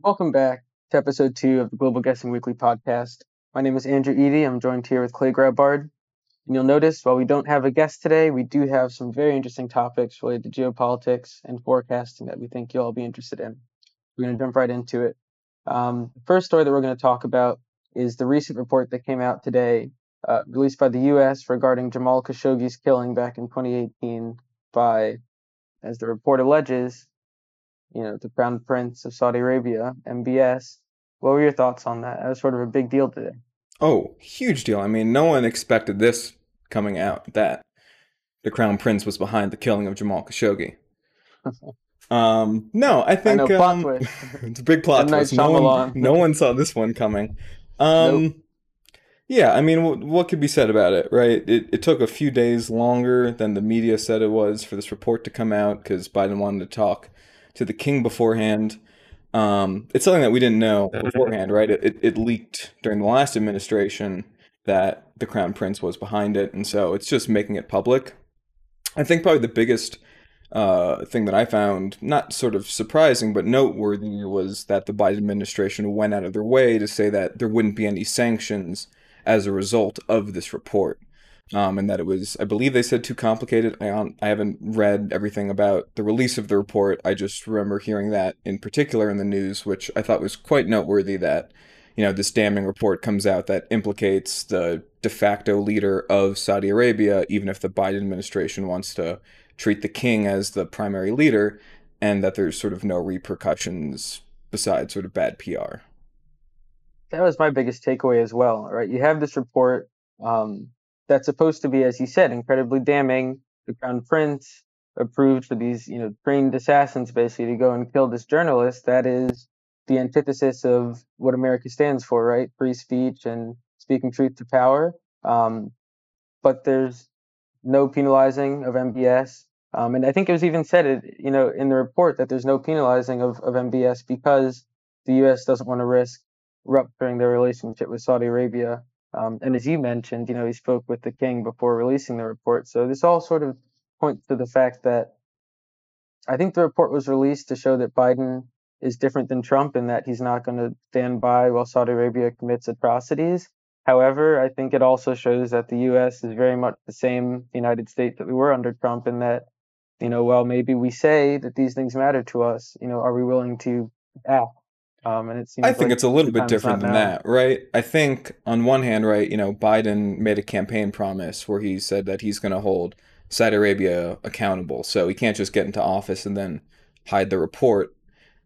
Welcome back to episode 2 of the Global Guessing Weekly podcast. My name is Andrew Eady. I'm joined here with Clay Graubart. And you'll notice while we don't have a guest today, we do have some very interesting topics related to geopolitics and forecasting that we think you'll all be interested in. We're going to jump right into it. The first story that we're going to talk about is the recent report that came out today, released by the U.S. regarding Jamal Khashoggi's killing back in 2018 by, as the report alleges, the Crown Prince of Saudi Arabia, MBS. What were your thoughts on that? That was sort of a big deal today. Oh, huge deal. I mean, no one expected this coming out, that the Crown Prince was behind the killing of Jamal Khashoggi. No, I think... I know, plot twist. It's a big plot twist. No one saw this one coming. Nope. Yeah, I mean, what could be said about it, right? It took a few days longer than the media said it was for this report to come out because Biden wanted to talk to the king beforehand. It's something that we didn't know beforehand, right? It leaked during the last administration that the Crown Prince was behind it, and so it's just making it public. I think probably the biggest thing that I found, not sort of surprising, but noteworthy, was that the Biden administration went out of their way to say that there wouldn't be any sanctions as a result of this report. And that it was, I believe they said, too complicated. I haven't read everything about the release of the report. I just remember hearing that in particular in the news, which I thought was quite noteworthy that, this damning report comes out that implicates the de facto leader of Saudi Arabia, even if the Biden administration wants to treat the king as the primary leader, and that there's sort of no repercussions besides sort of bad PR. That was my biggest takeaway as well, right? You have this report, that's supposed to be, as you said, incredibly damning. The Crown Prince approved for these, trained assassins basically to go and kill this journalist. That is the antithesis of what America stands for, right? Free speech and speaking truth to power. But there's no penalizing of MBS. And I think it was even said, in the report that there's no penalizing of MBS because the U.S. doesn't want to risk rupturing their relationship with Saudi Arabia. And as you mentioned, he spoke with the king before releasing the report. So this all sort of points to the fact that I think the report was released to show that Biden is different than Trump and that he's not going to stand by while Saudi Arabia commits atrocities. However, I think it also shows that the U.S. is very much the same United States that we were under Trump and that, while maybe we say that these things matter to us, are we willing to act? And it seems I think it's a little bit different than that, right? I think on one hand, right, Biden made a campaign promise where he said that he's going to hold Saudi Arabia accountable. So he can't just get into office and then hide the report.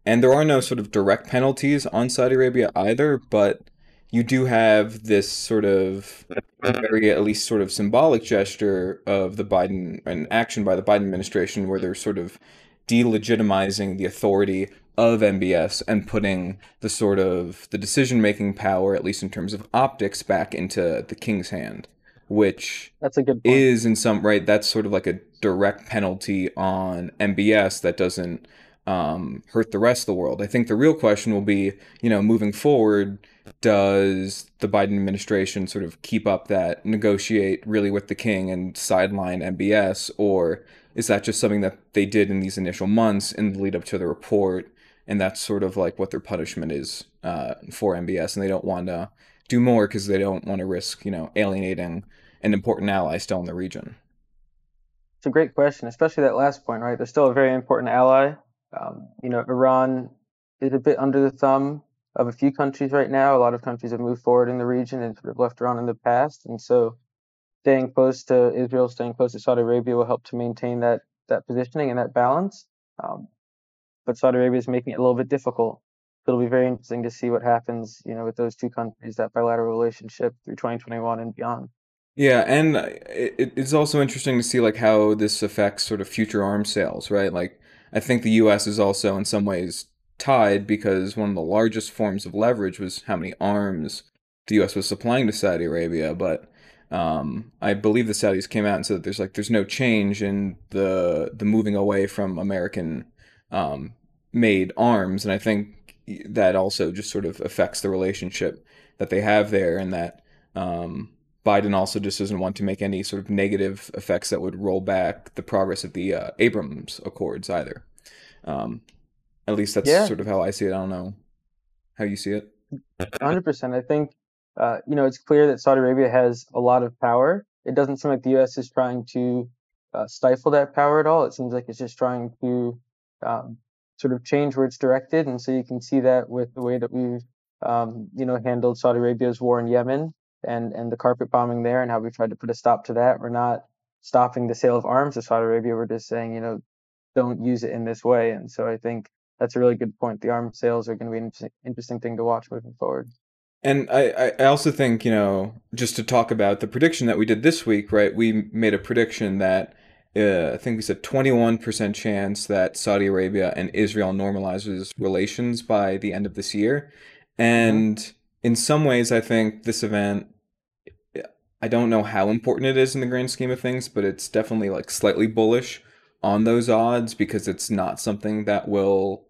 And there are no sort of direct penalties on Saudi Arabia either. But you do have this sort of very, at least sort of symbolic gesture of the Biden and action by the Biden administration where they're sort of delegitimizing the authority of MBS and putting the sort of the decision-making power, at least in terms of optics, back into the king's hand, which that's a good point. Is in some right. That's sort of like a direct penalty on MBS that doesn't hurt the rest of the world. I think the real question will be, moving forward, does the Biden administration sort of keep up that, negotiate really with the king and sideline MBS, or is that just something that they did in these initial months in the lead up to the report? And that's sort of like what their punishment is for MBS. And they don't want to do more because they don't want to risk, alienating an important ally still in the region. It's a great question, especially that last point, right? They're still a very important ally. Iran is a bit under the thumb of a few countries right now. A lot of countries have moved forward in the region and sort of left Iran in the past. And so staying close to Israel, staying close to Saudi Arabia will help to maintain that positioning and that balance. But Saudi Arabia is making it a little bit difficult. It'll be very interesting to see what happens, with those two countries, that bilateral relationship through 2021 and beyond. Yeah, and it's also interesting to see like how this affects sort of future arms sales, right? Like I think the U.S. is also in some ways tied because one of the largest forms of leverage was how many arms the U.S. was supplying to Saudi Arabia. But I believe the Saudis came out and said that there's no change in the moving away from American made arms. And I think that also just sort of affects the relationship that they have there, and that Biden also just doesn't want to make any sort of negative effects that would roll back the progress of the Abraham Accords either. At least that's sort of how I see it. I don't know how you see it? 100%. I think, it's clear that Saudi Arabia has a lot of power. It doesn't seem like the U.S. is trying to stifle that power at all. It seems like it's just trying to sort of change where it's directed. And so you can see that with the way that we've, handled Saudi Arabia's war in Yemen and the carpet bombing there and how we've tried to put a stop to that. We're not stopping the sale of arms to Saudi Arabia. We're just saying, don't use it in this way. And so I think that's a really good point. The arms sales are going to be an interesting thing to watch moving forward. And I also think, just to talk about the prediction that we did this week, right? We made a prediction that I think we said 21% chance that Saudi Arabia and Israel normalizes relations by the end of this year. And in some ways, I think this event, I don't know how important it is in the grand scheme of things, but it's definitely like slightly bullish on those odds because it's not something that will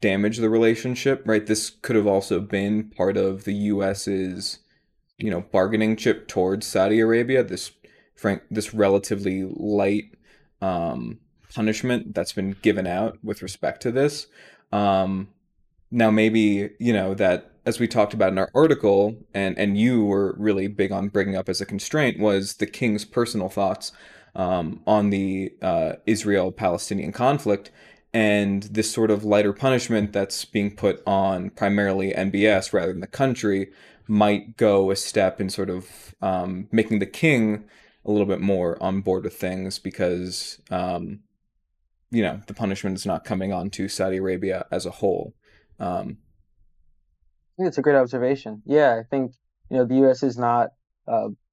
damage the relationship, right? This could have also been part of the US's, bargaining chip towards Saudi Arabia, this relatively light punishment that's been given out with respect to this. Now, maybe, that as we talked about in our article and you were really big on bringing up as a constraint was the king's personal thoughts on the Israel-Palestinian conflict and this sort of lighter punishment that's being put on primarily MBS rather than the country might go a step in sort of making the king a little bit more on board with things because, the punishment is not coming on to Saudi Arabia as a whole. I think it's a great observation. Yeah, I think, the U.S. is not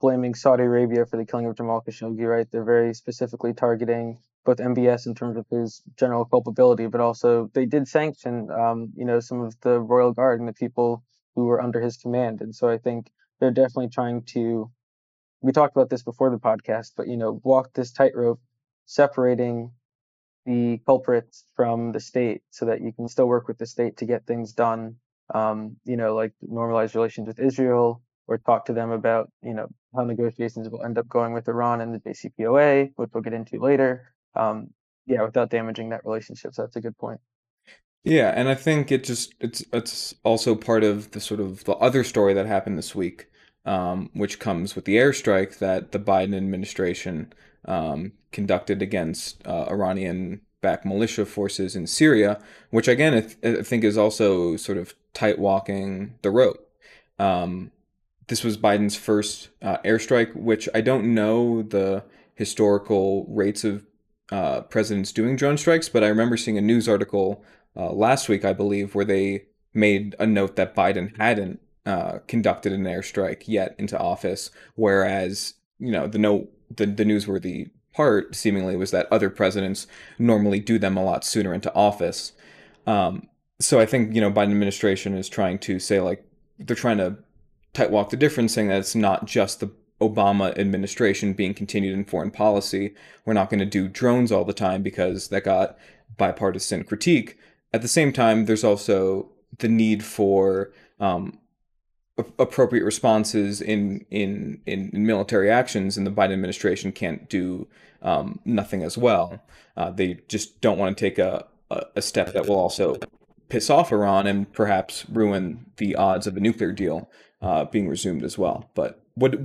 blaming Saudi Arabia for the killing of Jamal Khashoggi, right? They're very specifically targeting both MBS in terms of his general culpability, but also they did sanction, some of the royal guard and the people who were under his command. And so I think they're definitely trying to, we talked about this before the podcast, but, walk this tightrope separating the culprits from the state so that you can still work with the state to get things done, like normalize relations with Israel or talk to them about, how negotiations will end up going with Iran and the JCPOA, which we'll get into later, without damaging that relationship. So that's a good point. Yeah, and I think it's also part of the sort of the other story that happened this week, which comes with the airstrike that the Biden administration conducted against Iranian-backed militia forces in Syria, which again I think is also sort of tight walking the rope. This was Biden's first airstrike, which I don't know the historical rates of presidents doing drone strikes, but I remember seeing a news article last week, I believe, where they made a note that Biden hadn't conducted an airstrike yet into office, whereas, the newsworthy part seemingly was that other presidents normally do them a lot sooner into office. So I think, Biden administration is trying to say, they're trying to tight walk the difference, saying that it's not just the Obama administration being continued in foreign policy. We're not going to do drones all the time because that got bipartisan critique. At the same time, there's also the need for appropriate responses in military actions, and the Biden administration can't do nothing as well. They just don't want to take a step that will also piss off Iran and perhaps ruin the odds of a nuclear deal being resumed as well. But what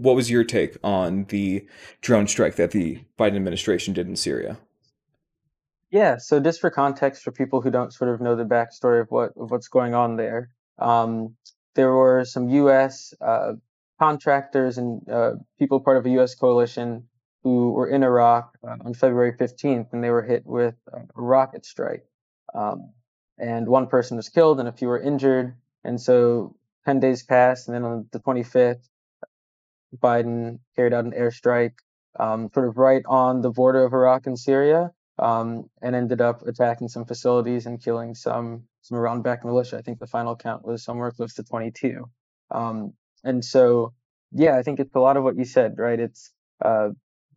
was your take on the drone strike that the Biden administration did in Syria? Yeah, so just for context, for people who don't sort of know the backstory of what's going on there, there were some U.S. contractors and people part of a U.S. coalition who were in Iraq on February 15th, and they were hit with a rocket strike. And one person was killed and a few were injured. And so 10 days passed, and then on the 25th, Biden carried out an airstrike sort of right on the border of Iraq and Syria. And ended up attacking some facilities and killing some Iran-backed militia. I think the final count was somewhere close to 22. And so, yeah, I think it's a lot of what you said, right? It's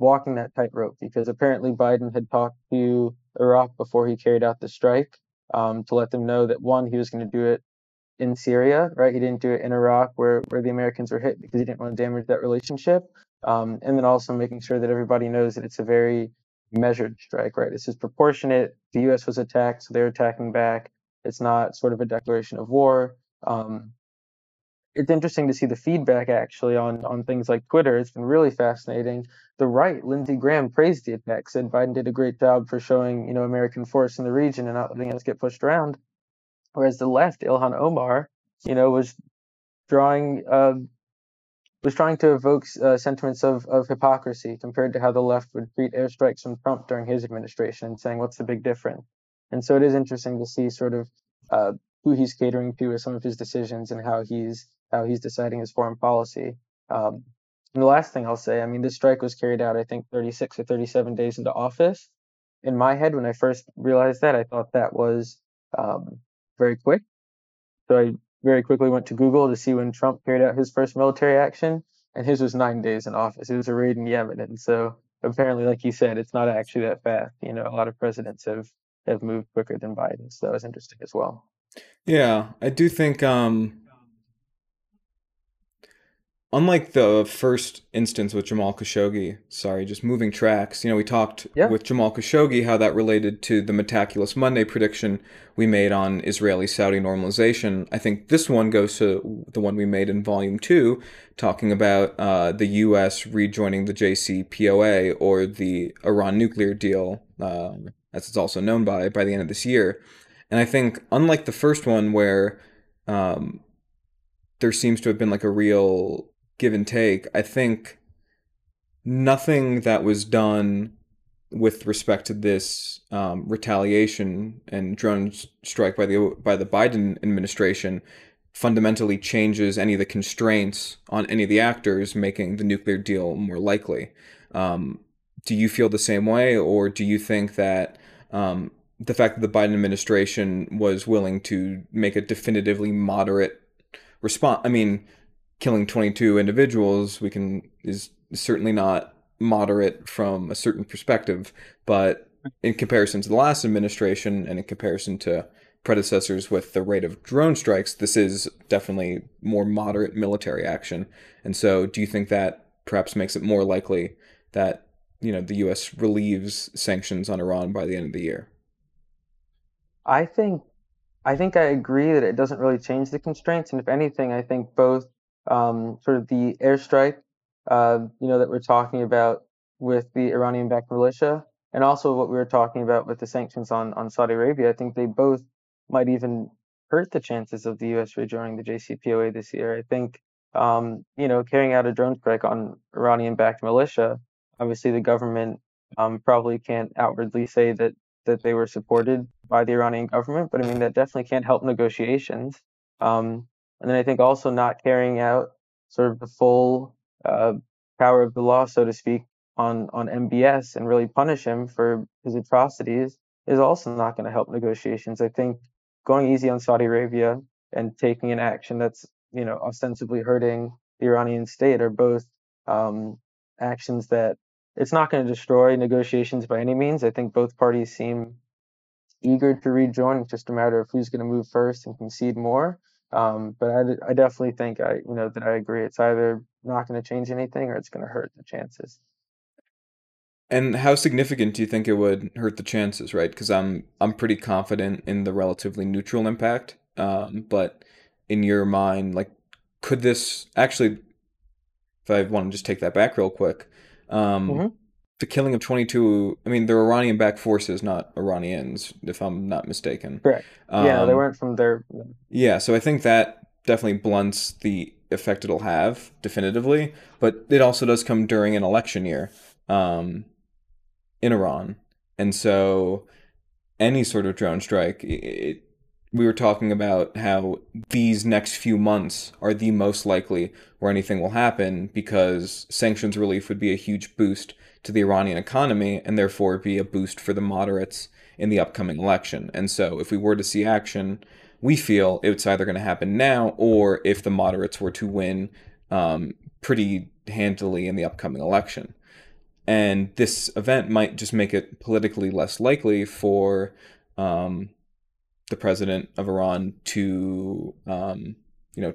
walking that tightrope because apparently Biden had talked to Iraq before he carried out the strike to let them know that, one, he was going to do it in Syria, right? He didn't do it in Iraq where the Americans were hit because he didn't want to damage that relationship. And then also making sure that everybody knows that it's a very measured strike, right? This is proportionate. The U.S. was attacked, so they're attacking back. It's not sort of a declaration of war. It's interesting to see the feedback, actually, on things like Twitter. It's been really fascinating. The right, Lindsey Graham, praised the attack, said Biden did a great job for showing, you know, American force in the region and not letting us get pushed around. Whereas the left, Ilhan Omar, you know, was trying to evoke sentiments of hypocrisy compared to how the left would treat airstrikes from Trump during his administration, saying, what's the big difference? And so it is interesting to see sort of who he's catering to with some of his decisions and how he's deciding his foreign policy. And the last thing I'll say, I mean, this strike was carried out, I think, 36 or 37 days into office. In my head, when I first realized that, I thought that was very quick. So I very quickly went to Google to see when Trump carried out his first military action, and his was 9 days in office. It was a raid in Yemen. And so apparently, like you said, it's not actually that fast. You know, a lot of presidents have moved quicker than Biden. So that was interesting as well. Yeah, I do think... Unlike the first instance with Jamal Khashoggi, sorry, just moving tracks, you know, we talked with Jamal Khashoggi how that related to the Metaculus Monday prediction we made on Israeli-Saudi normalization. I think this one goes to the one we made in Volume 2, talking about the U.S. rejoining the JCPOA, or the Iran nuclear deal, as it's also known by the end of this year. And I think, unlike the first one where there seems to have been like a real give and take, I think nothing that was done with respect to this retaliation and drone strike by the Biden administration fundamentally changes any of the constraints on any of the actors, making the nuclear deal more likely. Do you feel the same way, or do you think that the fact that the Biden administration was willing to make a definitively moderate response, I mean, killing 22 individuals is certainly not moderate from a certain perspective, but in comparison to the last administration and in comparison to predecessors with the rate of drone strikes, this is definitely more moderate military action. And so do you think that perhaps makes it more likely that, you know, the U.S. relieves sanctions on Iran by the end of the year? I think I agree that it doesn't really change the constraints. And if anything, I think both sort of the airstrike, you know, that we're talking about with the Iranian-backed militia, and also what we were talking about with the sanctions on Saudi Arabia, I think they both might even hurt the chances of the U.S. rejoining the JCPOA this year. I think, you know, carrying out a drone strike on Iranian-backed militia, obviously the government probably can't outwardly say that they were supported by the Iranian government, but I mean, that definitely can't help negotiations. And then I think also not carrying out sort of the full power of the law, so to speak, on MBS and really punish him for his atrocities is also not going to help negotiations. I think going easy on Saudi Arabia and taking an action that's, you know, ostensibly hurting the Iranian state are both actions that it's not going to destroy negotiations by any means. I think both parties seem eager to rejoin. It's just a matter of who's going to move first and concede more. But I definitely think that I agree. It's either not going to change anything or it's going to hurt the chances. And how significant do you think it would hurt the chances, right? Because I'm pretty confident in the relatively neutral impact. But in your mind, like, could this actually? If I want to just take that back real quick. The killing of 22, I mean, they're Iranian-backed forces, not Iranians, if I'm not mistaken. Correct. They weren't from there. Yeah, so I think that definitely blunts the effect it'll have, definitively. But it also does come during an election year in Iran. And so any sort of drone strike, we were talking about how these next few months are the most likely where anything will happen, because sanctions relief would be a huge boost to the Iranian economy and therefore be a boost for the moderates in the upcoming election. And so if we were to see action, we feel it's either going to happen now or if the moderates were to win pretty handily in the upcoming election. And this event might just make it politically less likely for the president of Iran to,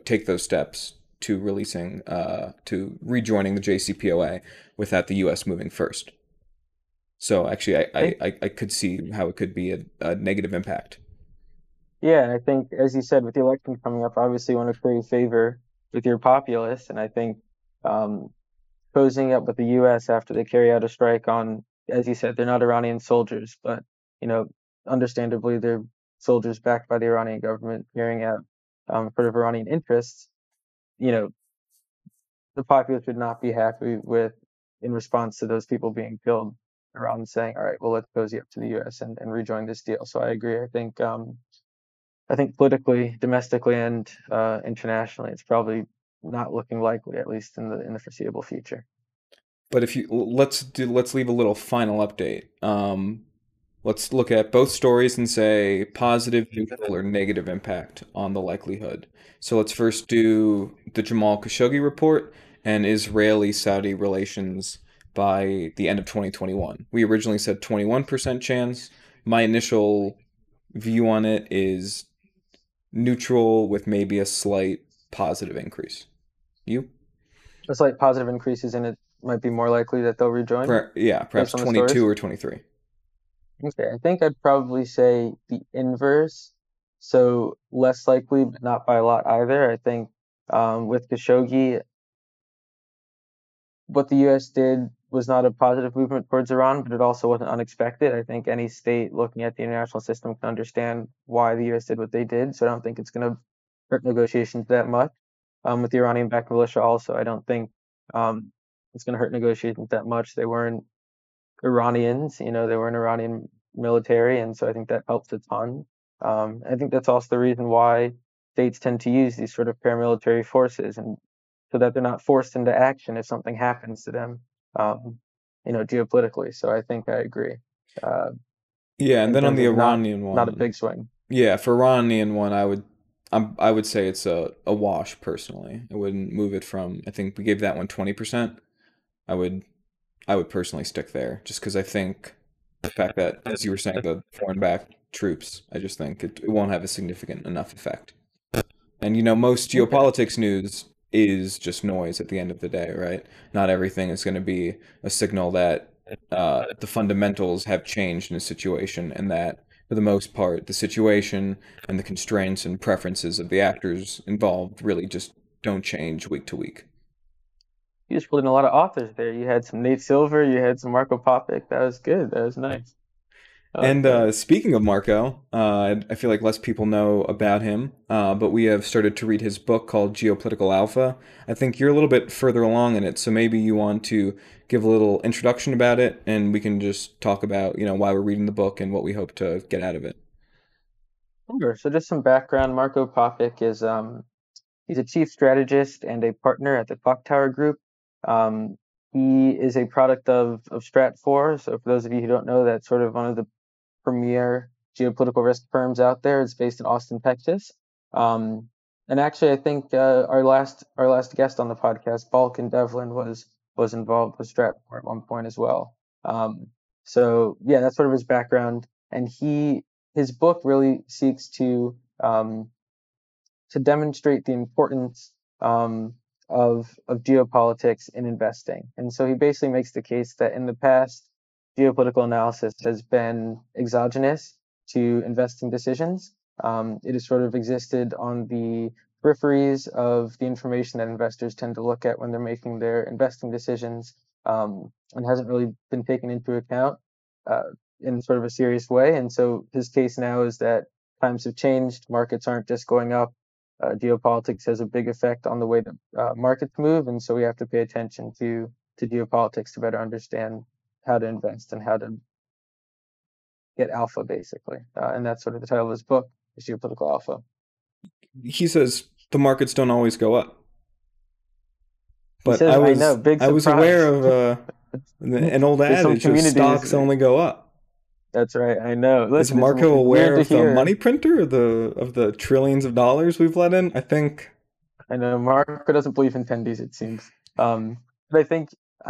take those steps to rejoining the JCPOA without the U.S. moving first. So actually, I could see how it could be a negative impact. Yeah, and I think, as you said, with the election coming up, obviously you want to create favor with your populace. And I think posing up with the U.S. after they carry out a strike on, as you said, they're not Iranian soldiers, but, you know, understandably, they're soldiers backed by the Iranian government carrying out sort of Iranian interests. You know, the populace would not be happy with, in response to those people being killed, Iran saying, all right, well, let's cozy up to the U.S. and rejoin this deal. So I agree. I think politically, domestically, and internationally, it's probably not looking likely, at least in the foreseeable future. But if you let's leave a little final update. Let's look at both stories and say positive, neutral, or negative impact on the likelihood. So let's first do the Jamal Khashoggi report and Israeli-Saudi relations by the end of 2021. We originally said 21% chance. My initial view on it is neutral with maybe a slight positive increase. You? A slight positive increase, and it might be more likely that they'll rejoin? Perhaps 22 or 23. Okay, I think I'd probably say the inverse. So less likely, but not by a lot either. I think with Khashoggi, what the U.S. did was not a positive movement towards Iran, but it also wasn't unexpected. I think any state looking at the international system can understand why the U.S. did what they did. So I don't think it's going to hurt negotiations that much. With the Iranian-backed militia also, I don't think it's going to hurt negotiations that much. They weren't Iranians, you know, they were an Iranian military, and so I think that helped a ton. I think that's also the reason why states tend to use these sort of paramilitary forces, and so that they're not forced into action if something happens to them, you know, geopolitically. So I think I agree. And then on the Iranian one, not a big swing. Yeah, for Iranian one, I would say it's a wash personally. I wouldn't move it from. I think we gave that one 20%. I would personally stick there just because I think the fact that, as you were saying, the foreign-backed troops, I just think it won't have a significant enough effect. And, you know, most geopolitics news is just noise at the end of the day, right? Not everything is going to be a signal that the fundamentals have changed in a situation, and that, for the most part, the situation and the constraints and preferences of the actors involved really just don't change week to week. You just pulled in a lot of authors there. You had some Nate Silver. You had some Marko Papic. That was good. That was nice. And speaking of Marko, I feel like less people know about him, but we have started to read his book called Geopolitical Alpha. I think you're a little bit further along in it, so maybe you want to give a little introduction about it, and we can just talk about, you know, why we're reading the book and what we hope to get out of it. Sure. So just some background. Marko Papic is he's a chief strategist and a partner at the Clocktower Group. He is a product of Stratfor. So for those of you who don't know, that's sort of one of the premier geopolitical risk firms out there. It's based in Austin, Texas. And actually, I think our last guest on the podcast, Balkan Devlen, was involved with Stratfor at one point as well. So yeah, that's sort of his background. And his book really seeks to demonstrate the importance of geopolitics in investing. And so he basically makes the case that in the past, geopolitical analysis has been exogenous to investing decisions. It has sort of existed on the peripheries of the information that investors tend to look at when they're making their investing decisions, and hasn't really been taken into account in sort of a serious way. And so his case now is that times have changed, markets aren't just going up. Geopolitics has a big effect on the way that markets move, and so we have to pay attention to geopolitics to better understand how to invest and how to get alpha, basically. And that's sort of the title of his book, is Geopolitical Alpha. He says the markets don't always go up. But says, I was aware of an old adage of stocks only go up. That's right. I know. Listen, is Marko aware of the money printer, or of the trillions of dollars we've let in? I think. I know Marko doesn't believe in tendies, it seems. But I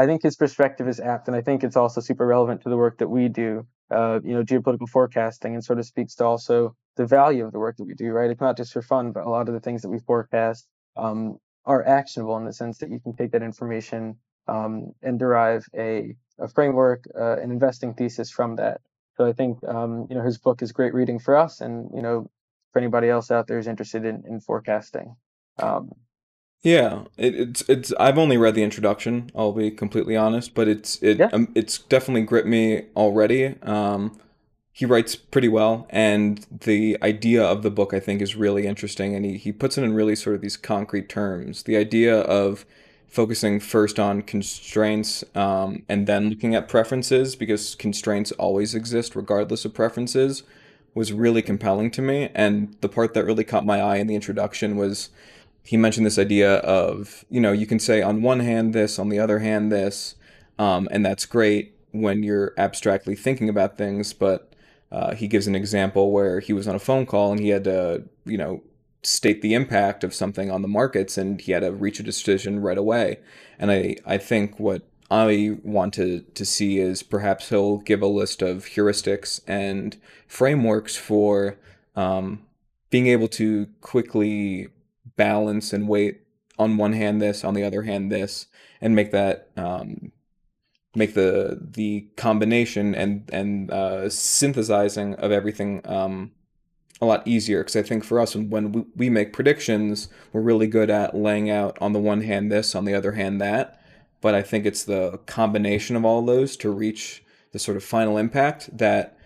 think his perspective is apt, and I think it's also super relevant to the work that we do. You know, geopolitical forecasting, and sort of speaks to also the value of the work that we do. Right? It's not just for fun, but a lot of the things that we forecast are actionable in the sense that you can take that information and derive a framework, an investing thesis from that. So I think, you know, his book is great reading for us, and, you know, for anybody else out there who's interested in forecasting. Yeah, it's I've only read the introduction, I'll be completely honest, but it's definitely gripped me already. He writes pretty well, and the idea of the book, I think, is really interesting, and he puts it in really sort of these concrete terms. The idea of focusing first on constraints and then looking at preferences, because constraints always exist regardless of preferences, was really compelling to me. And the part that really caught my eye in the introduction was he mentioned this idea of, you know, you can say on one hand this, on the other hand this, and that's great when you're abstractly thinking about things, but he gives an example where he was on a phone call and he had to, you know, state the impact of something on the markets, and he had to reach a decision right away. And I think what I want to see is perhaps he'll give a list of heuristics and frameworks for being able to quickly balance and weight on one hand this, on the other hand this, and make that make the combination and synthesizing of everything a lot easier. Because I think for us, when we make predictions, we're really good at laying out on the one hand this, on the other hand that, but I think it's the combination of all those to reach the sort of final impact that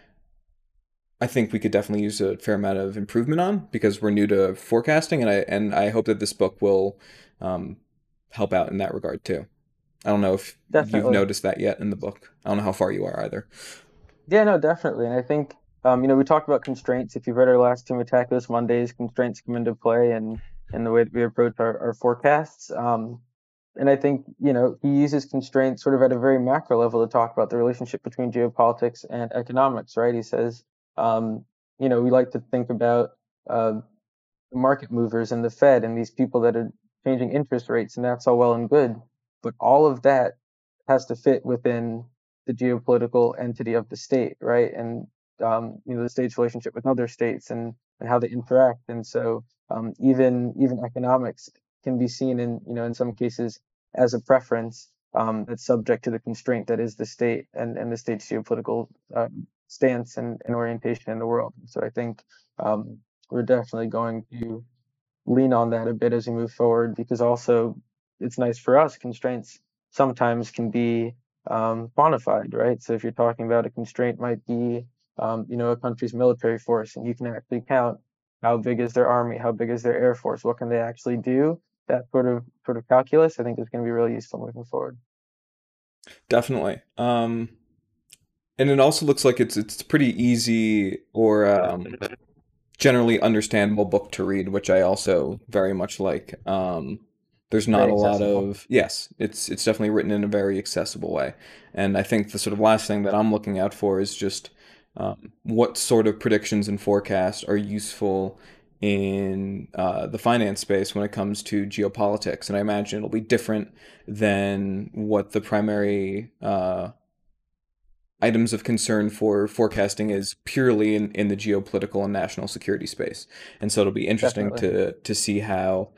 I think we could definitely use a fair amount of improvement on, because we're new to forecasting, and I hope that this book will help out in that regard too. I don't know if you've noticed that yet in the book. I don't know how far you are either. Yeah, no, definitely. And I think, you know, we talked about constraints. If you've read our last two Metaculus Mondays, constraints come into play and the way that we approach our forecasts. And I think, you know, he uses constraints sort of at a very macro level to talk about the relationship between geopolitics and economics, right? He says, you know, we like to think about the market movers and the Fed and these people that are changing interest rates, and that's all well and good. But all of that has to fit within the geopolitical entity of the state, right? And, you know, the state's relationship with other states and how they interact. And so even economics can be seen in, you know, in some cases as a preference that's subject to the constraint that is the state and the state's geopolitical stance and orientation in the world. So I think we're definitely going to lean on that a bit as we move forward, because also, it's nice for us, constraints sometimes can be quantified, right? So if you're talking about a constraint might be, you know, a country's military force, and you can actually count how big is their army, how big is their air force, what can they actually do? That sort of calculus, I think, is going to be really useful moving forward. Definitely. And it also looks like it's pretty easy or generally understandable book to read, which I also very much like. There's not a lot of, yes, it's definitely written in a very accessible way. And I think the sort of last thing that I'm looking out for is just what sort of predictions and forecasts are useful in the finance space when it comes to geopolitics. And I imagine it'll be different than what the primary items of concern for forecasting is purely in the geopolitical and national security space. And so it'll be interesting to see how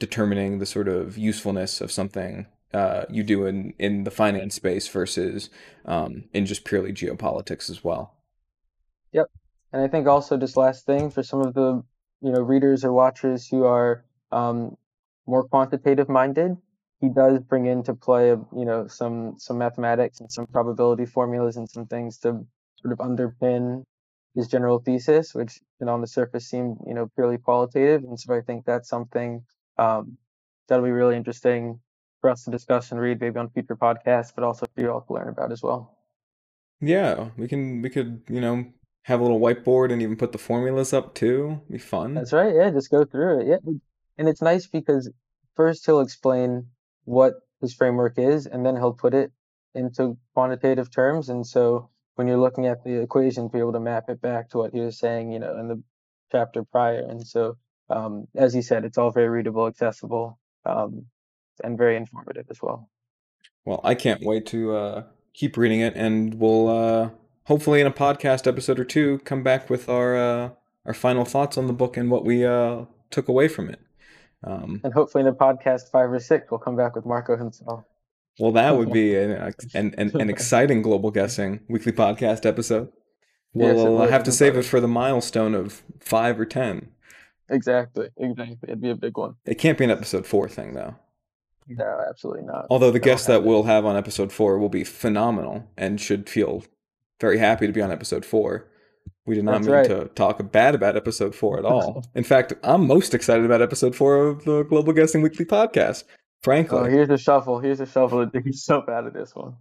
determining the sort of usefulness of something you do in the finance space versus in just purely geopolitics as well. Yep. And I think also, just last thing, for some of the, you know, readers or watchers who are more quantitative minded, he does bring into play, you know, some mathematics and some probability formulas and some things to sort of underpin his general thesis, which, you know, on the surface seemed, you know, purely qualitative. And so I think that's something that'll be really interesting for us to discuss and read, maybe on future podcasts, but also for you all to learn about as well. Yeah, we could, you know, have a little whiteboard and even put the formulas up too. It'd be fun. That's right. Yeah, just go through it. Yeah, and it's nice because first he'll explain what his framework is, and then he'll put it into quantitative terms. And so when you're looking at the equation, be able to map it back to what he was saying, you know, in the chapter prior. And so, as you said, it's all very readable, accessible, and very informative as well. Well, I can't wait to keep reading it, and we'll hopefully in a podcast episode or two come back with our final thoughts on the book and what we took away from it. And hopefully in a podcast 5 or 6, we'll come back with Marko himself. Well, that would be an exciting Global Guessing weekly podcast episode. Well, yes, I have to save it for the milestone of 5 or 10. Exactly. It'd be a big one. It can't be an episode 4 thing, though. No, absolutely not. Although the guest that we'll have on episode 4 will be phenomenal and should feel very happy to be on episode 4. We did not mean to talk bad about episode 4 at all. In fact, I'm most excited about episode 4 of the Global Guessing Weekly podcast, frankly. Oh, here's a shuffle. Here's a shuffle to dig yourself out of this one.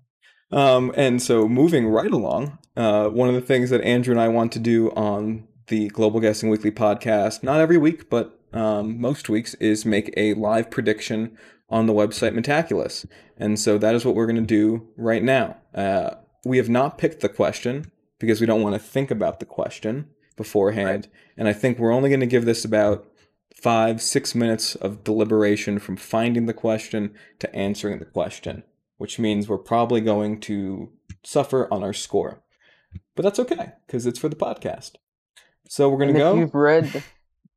And so moving right along, one of the things that Andrew and I want to do on the Global Guessing Weekly podcast, not every week, but most weeks, is make a live prediction on the website Metaculus. And so that is what we're going to do right now. We have not picked the question because we don't want to think about the question beforehand. Right. And I think we're only going to give this about 5-6 minutes of deliberation from finding the question to answering the question, which means we're probably going to suffer on our score. But that's okay, because it's for the podcast. So we're going to go.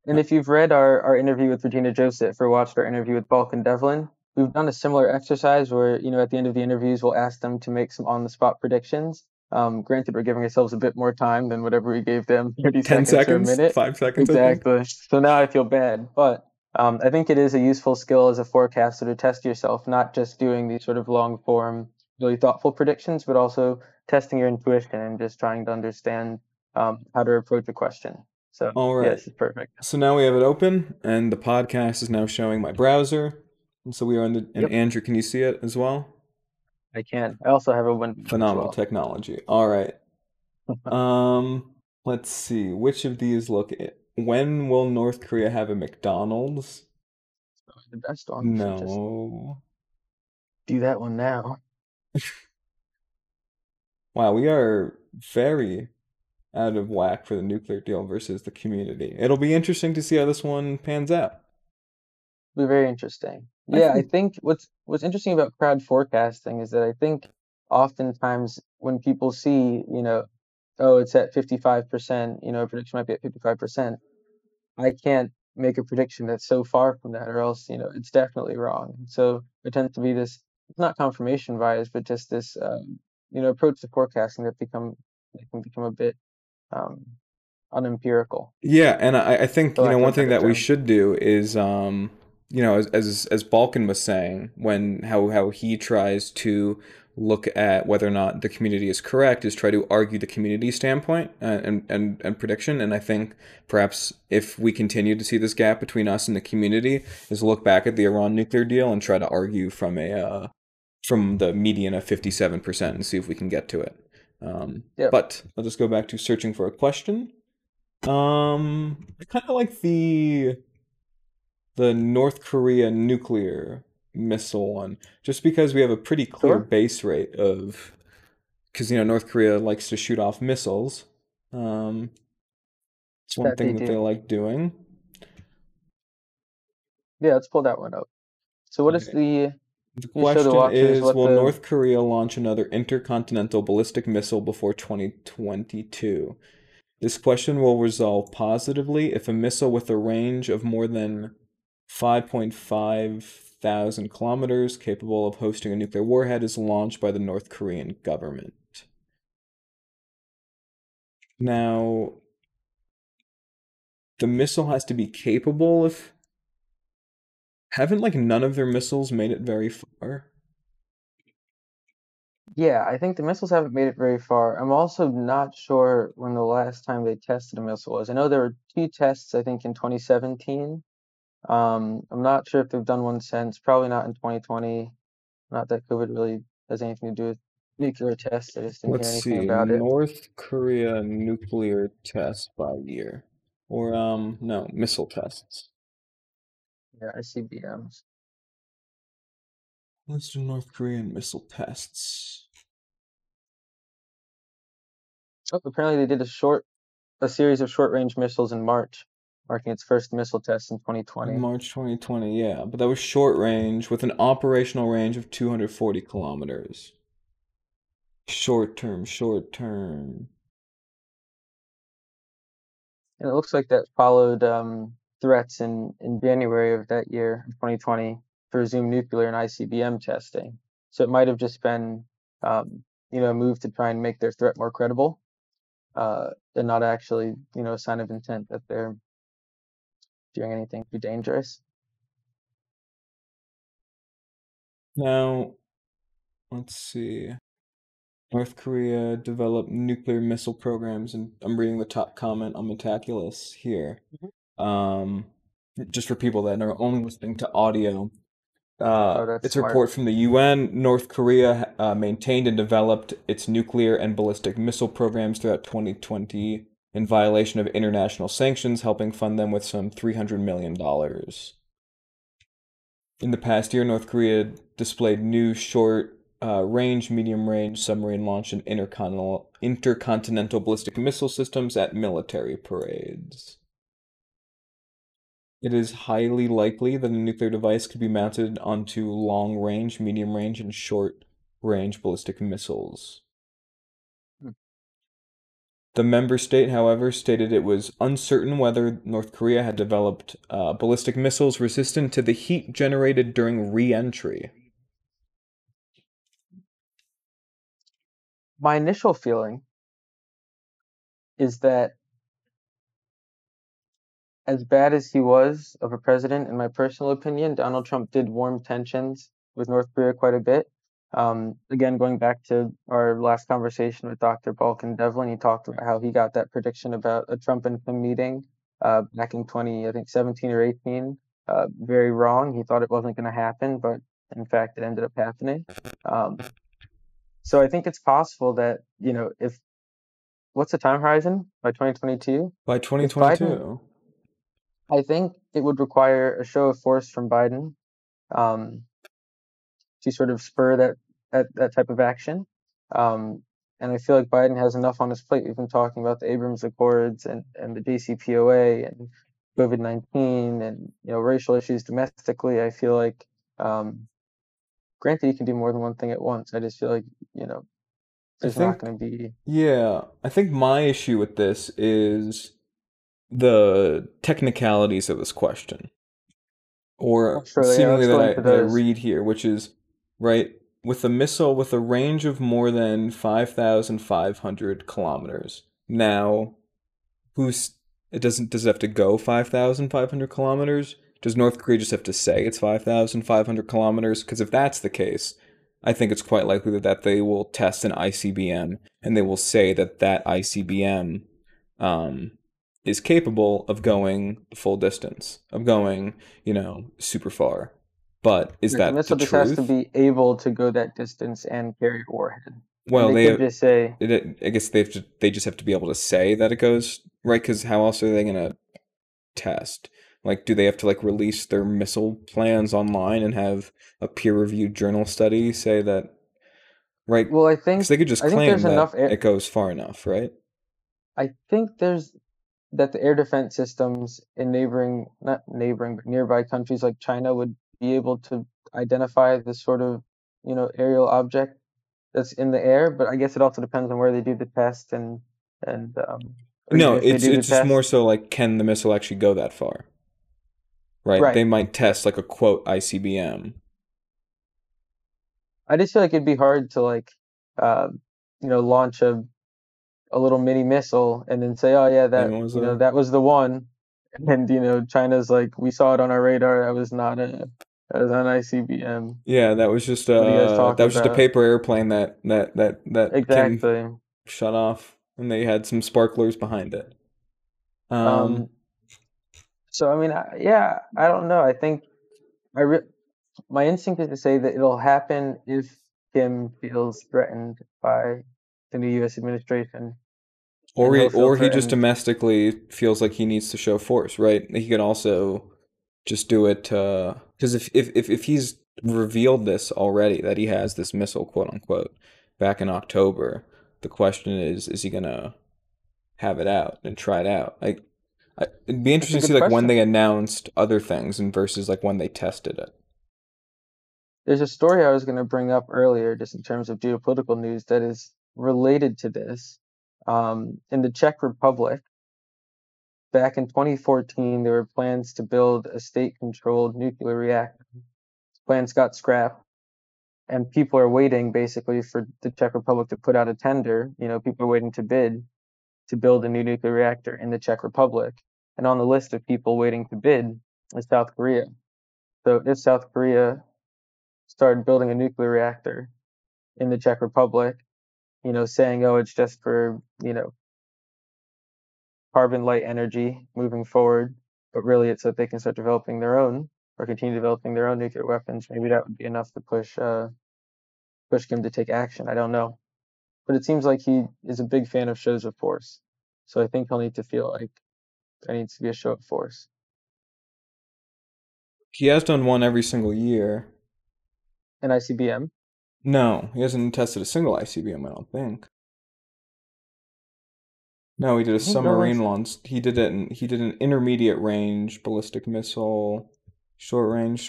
If you've read our interview with Regina Joseph or watched our interview with Balkan Devlen, we've done a similar exercise where, at the end of the interviews, we'll ask them to make some on-the-spot predictions. Granted, we're giving ourselves a bit more time than whatever we gave them, 30 seconds or a minute. 5 seconds. Exactly. So now I feel bad. But I think it is a useful skill as a forecaster to test yourself, not just doing these sort of long-form, really thoughtful predictions, but also testing your intuition and just trying to understand how to approach a question. So, all right. Yes, it's perfect. So now we have it open, and the podcast is now showing my browser. And so we are in the. And yep. Andrew, can you see it as well? I can. I also have a window. Phenomenal technology. All right. Let's see. Which of these look? When will North Korea have a McDonald's? The best one. No. Just do that one now. Wow, we are very out of whack for the nuclear deal versus the community. It'll be interesting to see how this one pans out. It'll be very interesting. Yeah, I think what's interesting about crowd forecasting is that I think oftentimes when people see, oh, it's at 55%, a prediction might be at 55%, I can't make a prediction that's so far from that or else, it's definitely wrong. So there tends to be this, it's not confirmation bias, but just this, approach to forecasting that can become a bit unempirical. Yeah, and I think, one thing that we should do is... as Balkan was saying, when how he tries to look at whether or not the community is correct is try to argue the community standpoint and prediction. And I think perhaps if we continue to see this gap between us and the community, is look back at the Iran nuclear deal and try to argue from from the median of 57% and see if we can get to it. But I'll just go back to searching for a question. I kind of like the North Korea nuclear missile one, just because we have a pretty clear base rate of, because North Korea likes to shoot off missiles. It's one thing that they like doing. Yeah, let's pull that one up. So what is the question is, will North Korea launch another intercontinental ballistic missile before 2022? This question will resolve positively if a missile with a range of more than 5,500 kilometers, capable of hosting a nuclear warhead, is launched by the North Korean government. Now, the missile has to be capable of... Haven't, none of their missiles made it very far? Yeah, I think the missiles haven't made it very far. I'm also not sure when the last time they tested a missile was. I know there were 2 tests, I think, in 2017. I'm not sure if they've done one since, probably not in 2020. Not that COVID really has anything to do with nuclear tests. I just didn't hear anything about it. North Korea nuclear test by year. Or, no, missile tests. Yeah, ICBMs. List of North Korean missile tests. Oh, apparently they did a series of short-range missiles in March, marking its first missile test in 2020. In March 2020, yeah. But that was short-range with an operational range of 240 kilometers. Short-term. And it looks like that followed threats in January of that year, 2020, to resume nuclear and ICBM testing. So it might have just been, a move to try and make their threat more credible. and not actually, you know, a sign of intent that they're doing anything too dangerous. Now, let's see. North Korea developed nuclear missile programs, and I'm reading the top comment on Metaculus here. Just for people that are only listening to audio. It's a report from the UN. North Korea maintained and developed its nuclear and ballistic missile programs throughout 2020 in violation of international sanctions, helping fund them with some $300 million. In the past year, North Korea displayed new short-range, medium-range, submarine-launched, and intercontinental ballistic missile systems at military parades. It is highly likely that a nuclear device could be mounted onto long-range, medium-range, and short-range ballistic missiles. The member state, however, stated it was uncertain whether North Korea had developed ballistic missiles resistant to the heat generated during re-entry. My initial feeling is that as bad as he was of a president, in my personal opinion, Donald Trump did warm tensions with North Korea quite a bit. Again, going back to our last conversation with Dr. Balkan Devlen, he talked about how he got that prediction about a Trump and Kim meeting back in 17 or 18. Very wrong. He thought it wasn't going to happen, but in fact, it ended up happening. So I think it's possible that, you know, if what's the time horizon by 2022? By 2022. I think it would require a show of force from Biden to sort of spur that type of action. And I feel like Biden has enough on his plate. We've been talking about the Abraham Accords and the JCPOA and COVID-19 and, you know, racial issues domestically. I feel like, granted, you can do more than one thing at once. I just feel like, you know, there's not going to be... Yeah, I think my issue with this is the technicalities of this question. Or seemingly that I read here, which is, right, with a missile with a range of more than 5,500 kilometers. Now, does it have to go 5,500 kilometers? Does North Korea just have to say it's 5,500 kilometers? Because if that's the case, I think it's quite likely that they will test an ICBM, and they will say that ICBM is capable of going the full distance, of going, you know, super far. But is that the missile just truth? Has to be able to go that distance and carry a warhead. Well, and they just say... I guess they just have to be able to say that it goes, right? Because how else are they going to test? Like, do they have to, like, release their missile plans online and have a peer-reviewed journal study say that, right? Well, I think... Because they could just claim that it goes far enough, right? I think there's... that the air defense systems in nearby countries like China would be able to identify this sort of, you know, aerial object that's in the air. But I guess it also depends on where they do the test and no, it's just more so like, can the missile actually go that far? Right. They might test like a quote ICBM. I just feel like it'd be hard to like, you know, launch a little mini missile and then say, oh yeah, that was the one. And, you know, China's like, we saw it on our radar. That was an ICBM. Yeah. That was just a paper airplane that exactly Kim shut off, and they had some sparklers behind it. So, I mean, I don't know. I think my instinct is to say that it'll happen if Kim feels threatened by the new U.S. administration, or he just domestically feels like he needs to show force, right? He could also just do it because if he's revealed this already that he has this missile, quote unquote, back in October, the question is he gonna have it out and try it out? Like, it'd be interesting to see like when they announced other things and versus like when they tested it. There's a story I was gonna bring up earlier, just in terms of geopolitical news that is related to this. In the Czech Republic, back in 2014, there were plans to build a state-controlled nuclear reactor. Plans got scrapped, and people are waiting basically for the Czech Republic to put out a tender. You know, people are waiting to bid to build a new nuclear reactor in the Czech Republic. And on the list of people waiting to bid is South Korea. So if South Korea started building a nuclear reactor in the Czech Republic, you know, saying, oh, it's just for, you know, carbon light energy moving forward, but really it's so that they can start developing their own or continue developing their own nuclear weapons, maybe that would be enough to push Kim to take action. I don't know. But it seems like he is a big fan of shows of force. So I think he'll need to feel like there needs to be a show of force. He has done one every single year. An ICBM? No, he hasn't tested a single ICBM, I don't think. No, he did a submarine launch. He did an intermediate range ballistic missile, short range.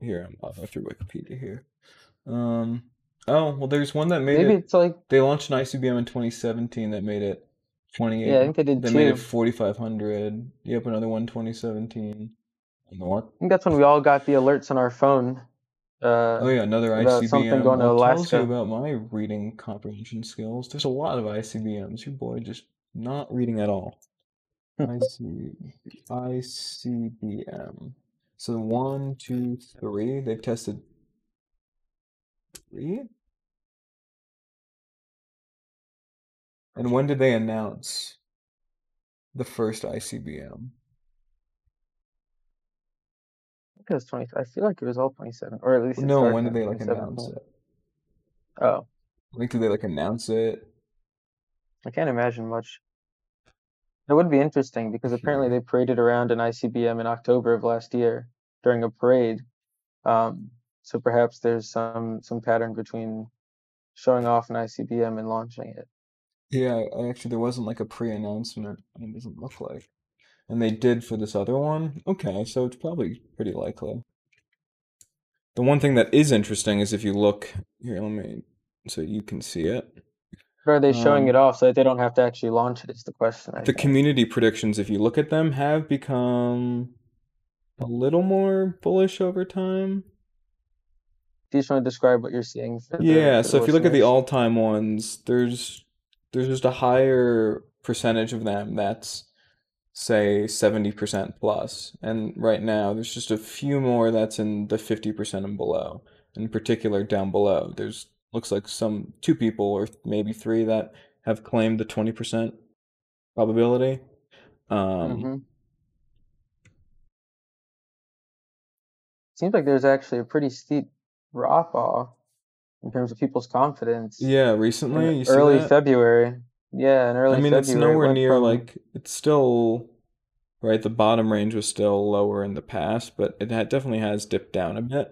Here, I'm off through Wikipedia here. Oh, well, there's one that made it. Maybe it's like they launched an ICBM in 2017 that made it 28. Yeah, I think they did. They made it 4,500. Yep, another one 2017. I think that's when we all got the alerts on our phone. Oh yeah, another ICBM. Something going to Alaska. Tells you about my reading comprehension skills. There's a lot of ICBMs. Your boy just not reading at all. ICBM. So 1, 2, 3. They've tested 3. And when did they announce the first ICBM? It was 20. I feel like it was all 27, or at least it no. When did they like announce it? Oh, like did they like announce it? I can't imagine much. It would be interesting because apparently they paraded around an ICBM in October of last year during a parade. So perhaps there's some pattern between showing off an ICBM and launching it. Yeah, actually, there wasn't like a pre-announcement. It doesn't look like. And they did for this other one? Okay, so it's probably pretty likely. The one thing that is interesting is if you look... Here, let me... So you can see it. But are they showing it off so that they don't have to actually launch it is the question. I think. Community predictions, if you look at them, have become a little more bullish over time. Do you just want to describe what you're seeing? So if you look at the all-time ones, there's just a higher percentage of them that's... say 70% plus, and right now there's just a few more that's in the 50% and below. In particular, down below, there's looks like some 2 people or maybe 3 that have claimed the 20% probability. Seems like there's actually a pretty steep drop off in terms of people's confidence. Yeah, recently, you early see that? February. Yeah, in early February. I mean, February, it's nowhere near like it's still right. The bottom range was still lower in the past, but it definitely has dipped down a bit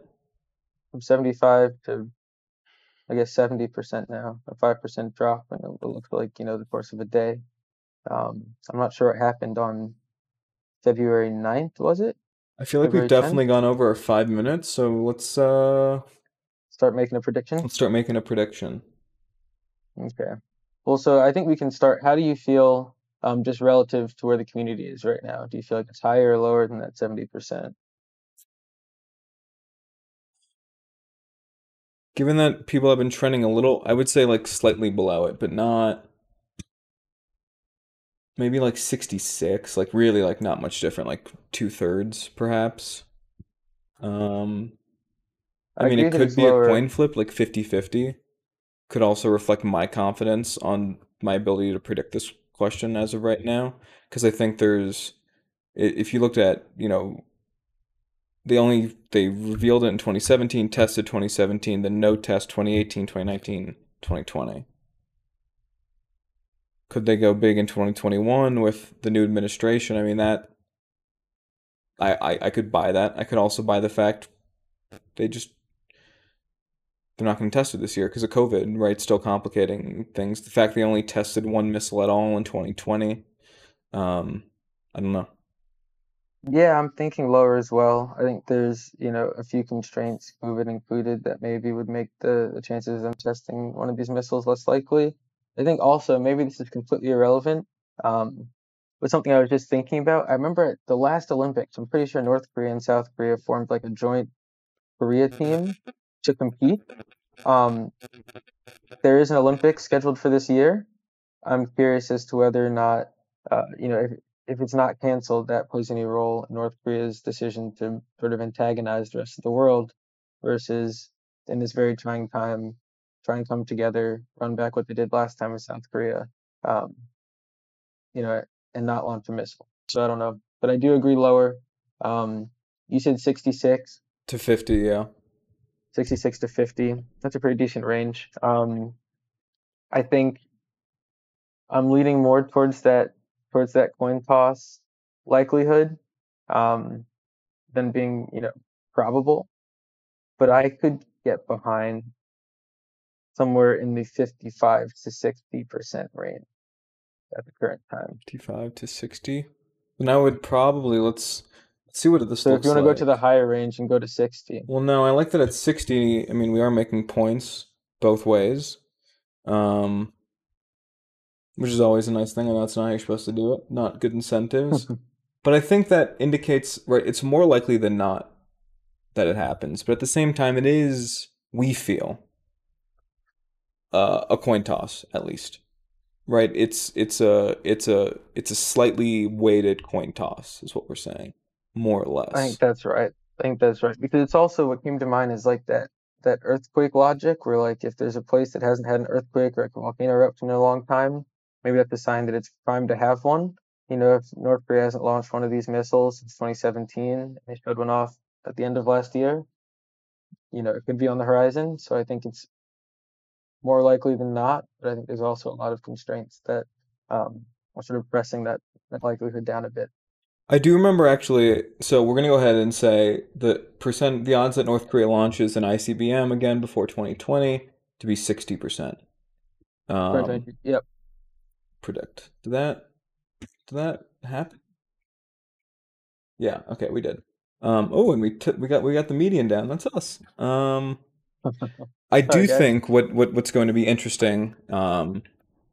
from 75 to, I guess, 70% now. A 5% drop, and it looks like the course of a day. I'm not sure what happened on February 9th. Was it? I feel like February we've definitely 10th? Gone over our 5 minutes, so let's start making a prediction. Let's start making a prediction. Okay. Well, so I think we can start. How do you feel just relative to where the community is right now? Do you feel like it's higher or lower than that 70%? Given that people have been trending a little, I would say like slightly below it, but not maybe like 66, like really like not much different, like 2/3 perhaps. I mean, it could be lower. A coin flip, like 50-50. Could also reflect my confidence on my ability to predict this question as of right now. Because I think there's, if you looked at, they revealed it in 2017, tested 2017, then no test 2018, 2019, 2020. Could they go big in 2021 with the new administration? I mean, that, I could buy that. I could also buy the fact they just, they're not going to test it this year because of COVID, right? Still complicating things. The fact they only tested one missile at all in 2020. I don't know. Yeah, I'm thinking lower as well. I think there's, a few constraints, COVID included, that maybe would make the chances of them testing one of these missiles less likely. I think also maybe this is completely irrelevant, but something I was just thinking about. I remember at the last Olympics, I'm pretty sure North Korea and South Korea formed like a joint Korea team to compete. There is an Olympics scheduled for this year, I'm curious as to whether or not, if it's not canceled, that plays any role in North Korea's decision to sort of antagonize the rest of the world versus in this very trying time, try and come together, run back what they did last time in South Korea, and not launch a missile. So I don't know, but I do agree lower. You said 66 to 50, yeah. 66 to 50. That's a pretty decent range. I think I'm leaning more towards that coin toss likelihood than being, probable. But I could get behind somewhere in the 55 to 60% range at the current time. 55 to 60. And I would probably, let's see what this looks like. So if you want to go to the higher range and go to 60. Well, no, I like that at 60, I mean, we are making points both ways. Which is always a nice thing. I know it's not how you're supposed to do it. Not good incentives. But I think that indicates, right, it's more likely than not that it happens. But at the same time, it is, we feel, a coin toss, at least. Right? It's a slightly weighted coin toss, is what we're saying, more or less. I think that's right. Because it's also, what came to mind is like that earthquake logic, where like if there's a place that hasn't had an earthquake or a volcano eruption in a long time, maybe that's a sign that it's primed to have one. If North Korea hasn't launched one of these missiles since 2017, and they showed one off at the end of last year, it could be on the horizon. So I think it's more likely than not, but I think there's also a lot of constraints that are sort of pressing that likelihood down a bit. I do remember, actually, so we're going to go ahead and say the odds that North Korea launches an ICBM again before 2020 to be 60%. Yep. Predict. Did that happen? Yeah, okay, we did. And we got the median down. That's us. I do think what's going to be interesting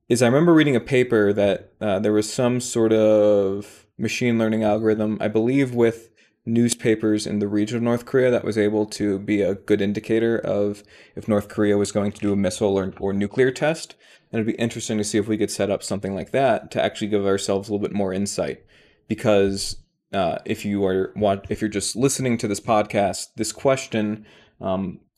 is I remember reading a paper that there was some sort of machine learning algorithm, I believe with newspapers in the region of North Korea, that was able to be a good indicator of if North Korea was going to do a missile or nuclear test. And it'd be interesting to see if we could set up something like that to actually give ourselves a little bit more insight. Because if you're just listening to this podcast, this question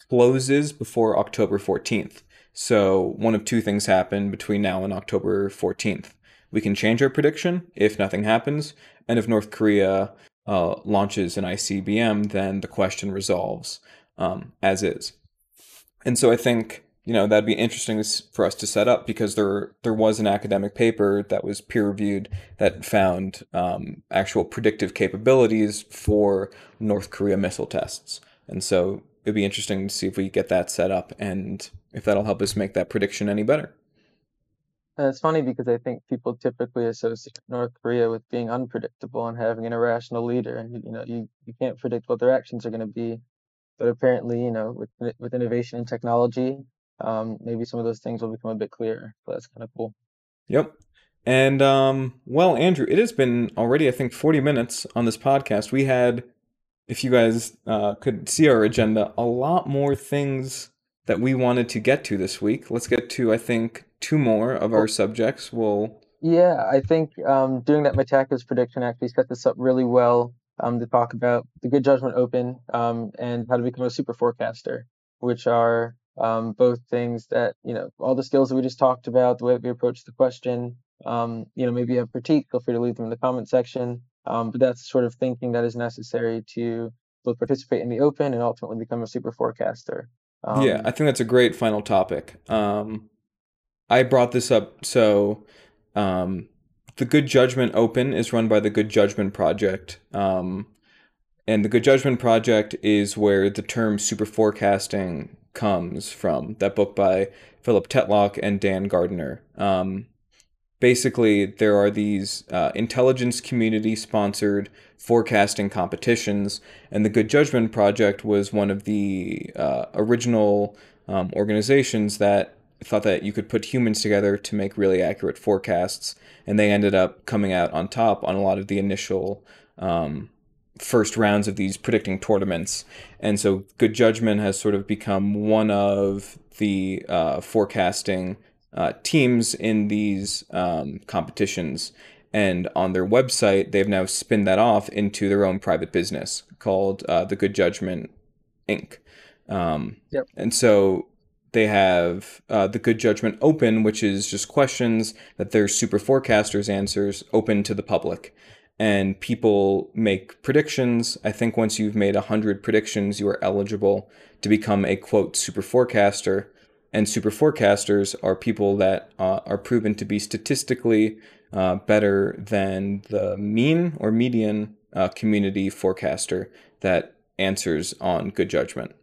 closes before October 14th. So one of two things happen between now and October 14th. We can change our prediction if nothing happens, and if North Korea launches an ICBM, then the question resolves as is. And so I think that'd be interesting for us to set up, because there was an academic paper that was peer-reviewed that found actual predictive capabilities for North Korea missile tests. And so it'd be interesting to see if we get that set up and if that'll help us make that prediction any better. It's funny because I think people typically associate North Korea with being unpredictable and having an irrational leader. And, you can't predict what their actions are going to be. But apparently, with innovation and technology, maybe some of those things will become a bit clearer. So that's kind of cool. Yep. And, Andrew, it has been already, I think, 40 minutes on this podcast. We had, if you guys could see our agenda, a lot more things that we wanted to get to this week. Let's get to, I think, two more of our subjects. I think doing that Metaculus prediction actually set this up really well to talk about the Good Judgment Open and how to become a super forecaster, which are both things that, all the skills that we just talked about, the way that we approach the question, maybe you have critique, feel free to leave them in the comment section. But that's the sort of thinking that is necessary to both participate in the open and ultimately become a super forecaster. I think that's a great final topic. I brought this up. So the Good Judgment Open is run by the Good Judgment Project. And the Good Judgment Project is where the term super forecasting comes from, that book by Philip Tetlock and Dan Gardner. Basically, there are these intelligence community-sponsored forecasting competitions, and the Good Judgment Project was one of the original organizations that thought that you could put humans together to make really accurate forecasts, and they ended up coming out on top on a lot of the initial first rounds of these predicting tournaments. And so Good Judgment has sort of become one of the forecasting teams in these competitions. And on their website, they've now spun that off into their own private business called the Good Judgment Inc. And so they have the Good Judgment Open, which is just questions that their super forecasters answers open to the public. And people make predictions. I think once you've made 100 predictions, you are eligible to become a, quote, super forecaster. And super forecasters are people that are proven to be statistically better than the mean or median community forecaster that answers on Good Judgment.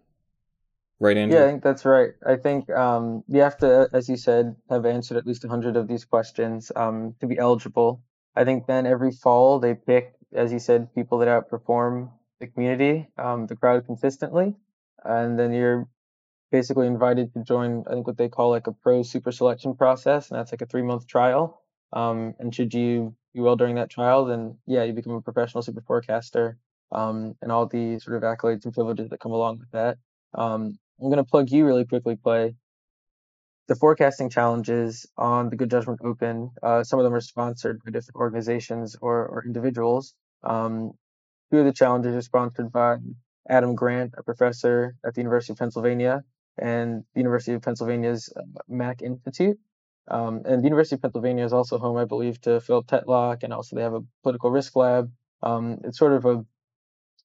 Right, Andrew? Yeah, I think that's right. I think you have to, as you said, have answered at least 100 of these questions to be eligible. I think then every fall they pick, as you said, people that outperform the community, the crowd consistently. And then you're basically invited to join, I think what they call like a pro super selection process. And that's like a 3-month trial. And should you do well during that trial, then yeah, you become a professional super forecaster and all the sort of accolades and privileges that come along with that. I'm going to plug you really quickly, Clay. The forecasting challenges on the Good Judgment Open, some of them are sponsored by different organizations or individuals. Two of the challenges are sponsored by Adam Grant, a professor at the University of Pennsylvania, and the University of Pennsylvania's Mack Institute. And the University of Pennsylvania is also home, I believe, to Philip Tetlock, and also they have a political risk lab. It's sort of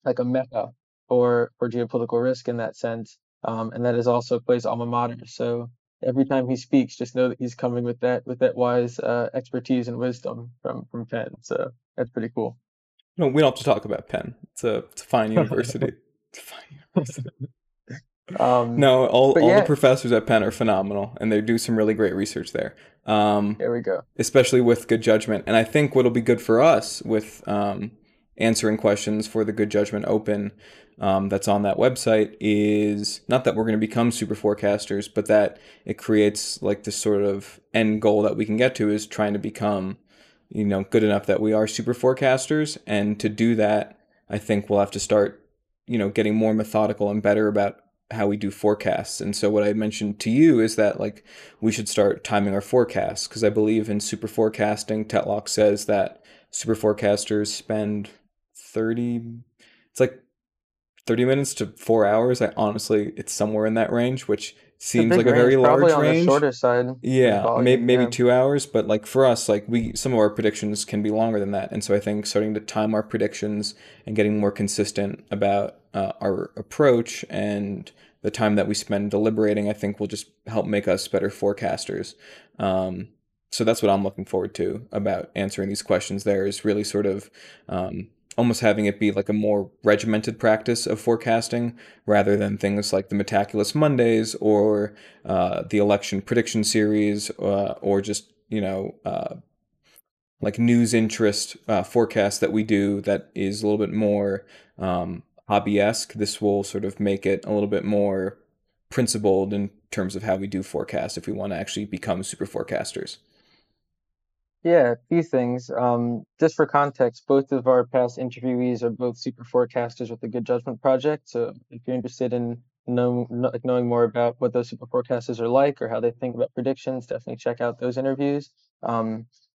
a mecca for geopolitical risk in that sense, and that is also Clay's alma mater. So every time he speaks, just know that he's coming with that wise expertise and wisdom from Penn. So that's pretty cool. No, we don't have to talk about Penn. It's a fine university. It's a fine university. No, all the professors at Penn are phenomenal, and they do some really great research there. There we go. Especially with Good Judgment. And I think what'll be good for us with answering questions for the Good Judgment Open that's on that website is not that we're going to become super forecasters, but that it creates like this sort of end goal that we can get to is trying to become, good enough that we are super forecasters. And to do that, I think we'll have to start, getting more methodical and better about how we do forecasts. And so what I mentioned to you is that like we should start timing our forecasts, because I believe in super forecasting, Tetlock says that super forecasters spend 30 minutes to 4 hours. I honestly, it's somewhere in that range, which seems like a very large range. Probably on the shorter side. Yeah, maybe 2 hours. But like for us, like some of our predictions can be longer than that. And so I think starting to time our predictions and getting more consistent about our approach and the time that we spend deliberating, I think will just help make us better forecasters. So that's what I'm looking forward to about answering these questions there is really sort of almost having it be like a more regimented practice of forecasting rather than things like the Metaculus Mondays or the election prediction series or just, like news interest forecast that we do that is a little bit more hobby-esque. This will sort of make it a little bit more principled in terms of how we do forecasts if we want to actually become super forecasters. Yeah, a few things. Just for context, both of our past interviewees are both super forecasters with the Good Judgment Project. So if you're interested in knowing more about what those super forecasters are like or how they think about predictions, definitely check out those interviews. But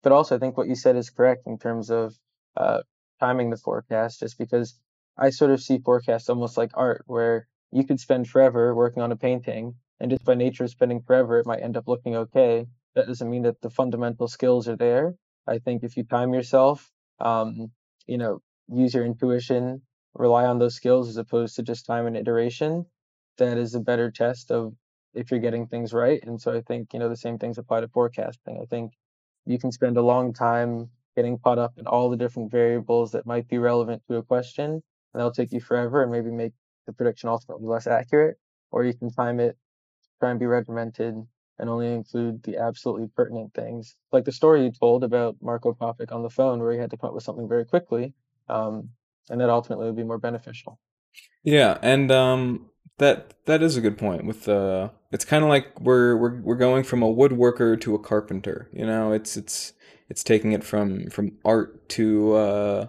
also, I think what you said is correct in terms of timing the forecast, just because I sort of see forecasts almost like art, where you could spend forever working on a painting, and just by nature of spending forever, it might end up looking okay. That doesn't mean that the fundamental skills are there. I think if you time yourself, use your intuition, rely on those skills as opposed to just time and iteration, that is a better test of if you're getting things right. And so I think, the same things apply to forecasting. I think you can spend a long time getting caught up in all the different variables that might be relevant to a question, and that'll take you forever and maybe make the prediction ultimately less accurate. Or you can time it, try and be regimented, and only include the absolutely pertinent things. Like the story you told about Marko Papic on the phone, where he had to come up with something very quickly, and that ultimately would be more beneficial. Yeah, and that is a good point. With it's kind of like we're going from a woodworker to a carpenter. It's taking it from art to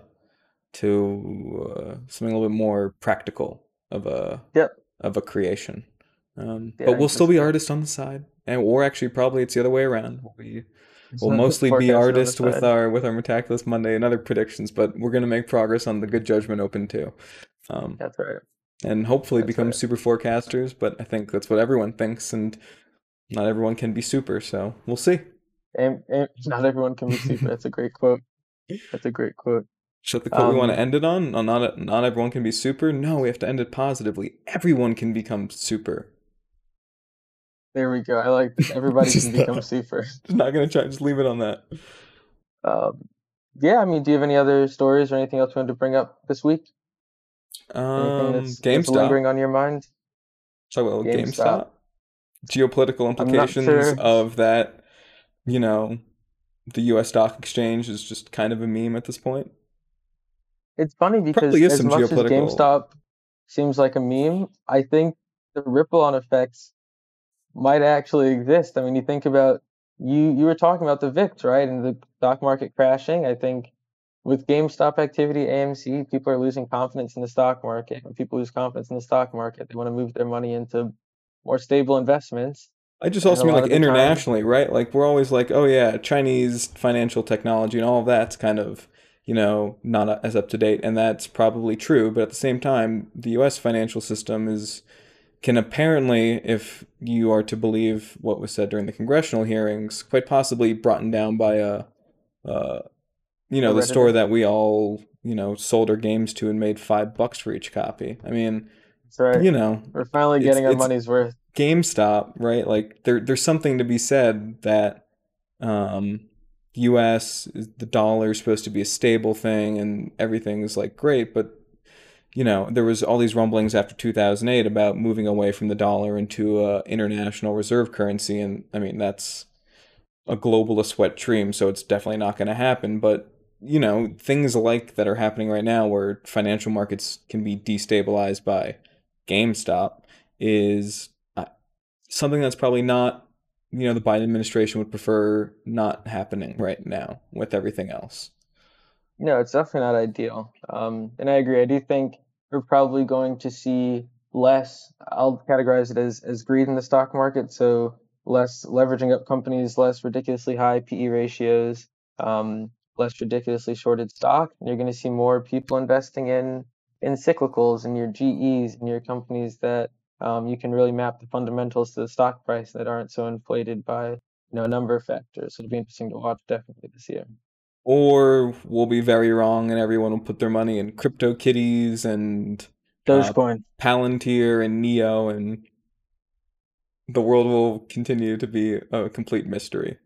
something a little bit more practical of a creation. But we'll still be artists on the side, and or actually probably it's the other way around. We'll mostly be artists with our Metaculus Monday and other predictions, but we're going to make progress on the Good Judgment Open too. That's right. And hopefully become super forecasters, but I think that's what everyone thinks, and not everyone can be super, so we'll see. And not everyone can be super. That's a great quote. That's a great quote. Should the quote we want to end it on? Not everyone can be super? No, we have to end it positively. Everyone can become super. There we go. I like this. Everybody can become super. Just not going to try. Just leave it on that. Yeah, I mean, do you have any other stories or anything else you wanted to bring up this week? GameStop. That's lingering on your mind? Talk about GameStop. Geopolitical implications of that, you know, the U.S. stock exchange is just kind of a meme at this point. It's funny because as much as GameStop seems like a meme, I think the ripple-on effects might actually exist. I mean, you think about, you were talking about the VIX, right? And the stock market crashing. I think with GameStop activity, AMC, people are losing confidence in the stock market. When people lose confidence in the stock market, they want to move their money into more stable investments. I just also mean like internationally, right? Like we're always like, oh yeah, Chinese financial technology and all of that's kind of, you know, not as up to date. And that's probably true. But at the same time, the U.S. financial system can apparently, if you are to believe what was said during the congressional hearings, quite possibly brought down by the store that we all, you know, sold our games to and made $5 for each copy. I mean, that's right. You know, we're finally getting our money's worth. GameStop, right? Like there's something to be said that U.S. the dollar is supposed to be a stable thing and everything is like great, but you know, there was all these rumblings after 2008 about moving away from the dollar into an international reserve currency. And I mean, that's a globalist wet dream, so it's definitely not going to happen. But, you know, things like that are happening right now where financial markets can be destabilized by GameStop is something that's probably not, you know, the Biden administration would prefer not happening right now with everything else. No, it's definitely not ideal. And I agree. I do think we're probably going to see less, I'll categorize it as greed in the stock market. So less leveraging up companies, less ridiculously high PE ratios, less ridiculously shorted stock. And you're going to see more people investing in cyclicals and your GEs and your companies that you can really map the fundamentals to the stock price that aren't so inflated by, you know, a number of factors. So it'll be interesting to watch definitely this year. Or we'll be very wrong and everyone will put their money in CryptoKitties and Dogecoin, Palantir and Neo, and the world will continue to be a complete mystery.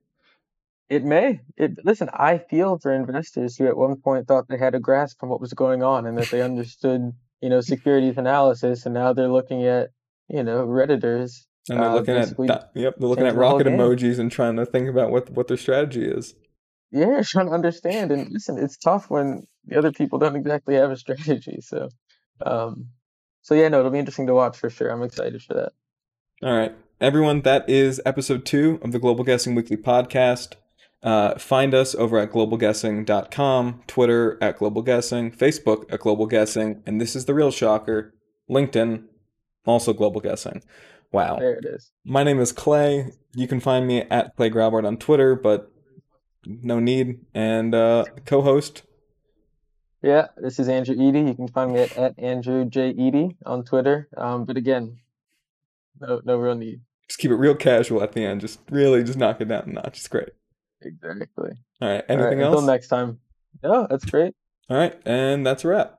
It may. Listen, I feel for investors who at one point thought they had a grasp on what was going on and that they understood, you know, securities analysis, and now they're looking at, you know, Redditors. And they're looking at rocket emojis and trying to think about what their strategy is. Yeah, trying to understand. And listen, it's tough when the other people don't exactly have a strategy. So, it'll be interesting to watch for sure. I'm excited for that. All right, everyone, that is episode 2 of the Global Guessing Weekly Podcast. Find us over at globalguessing.com, Twitter at Global Guessing, Facebook at Global Guessing, and this is the real shocker, LinkedIn, also Global Guessing. Wow. There it is. My name is Clay. You can find me at Clay Graubart on Twitter, but no need. And co-host. Yeah, this is Andrew Eady. You can find me at Andrew J. Eady on Twitter. But again, no real need. Just keep it real casual at the end. Just really just knock it down a notch. It's great. Exactly. All right. Anything else? Until next time. No, that's great. All right. And that's a wrap.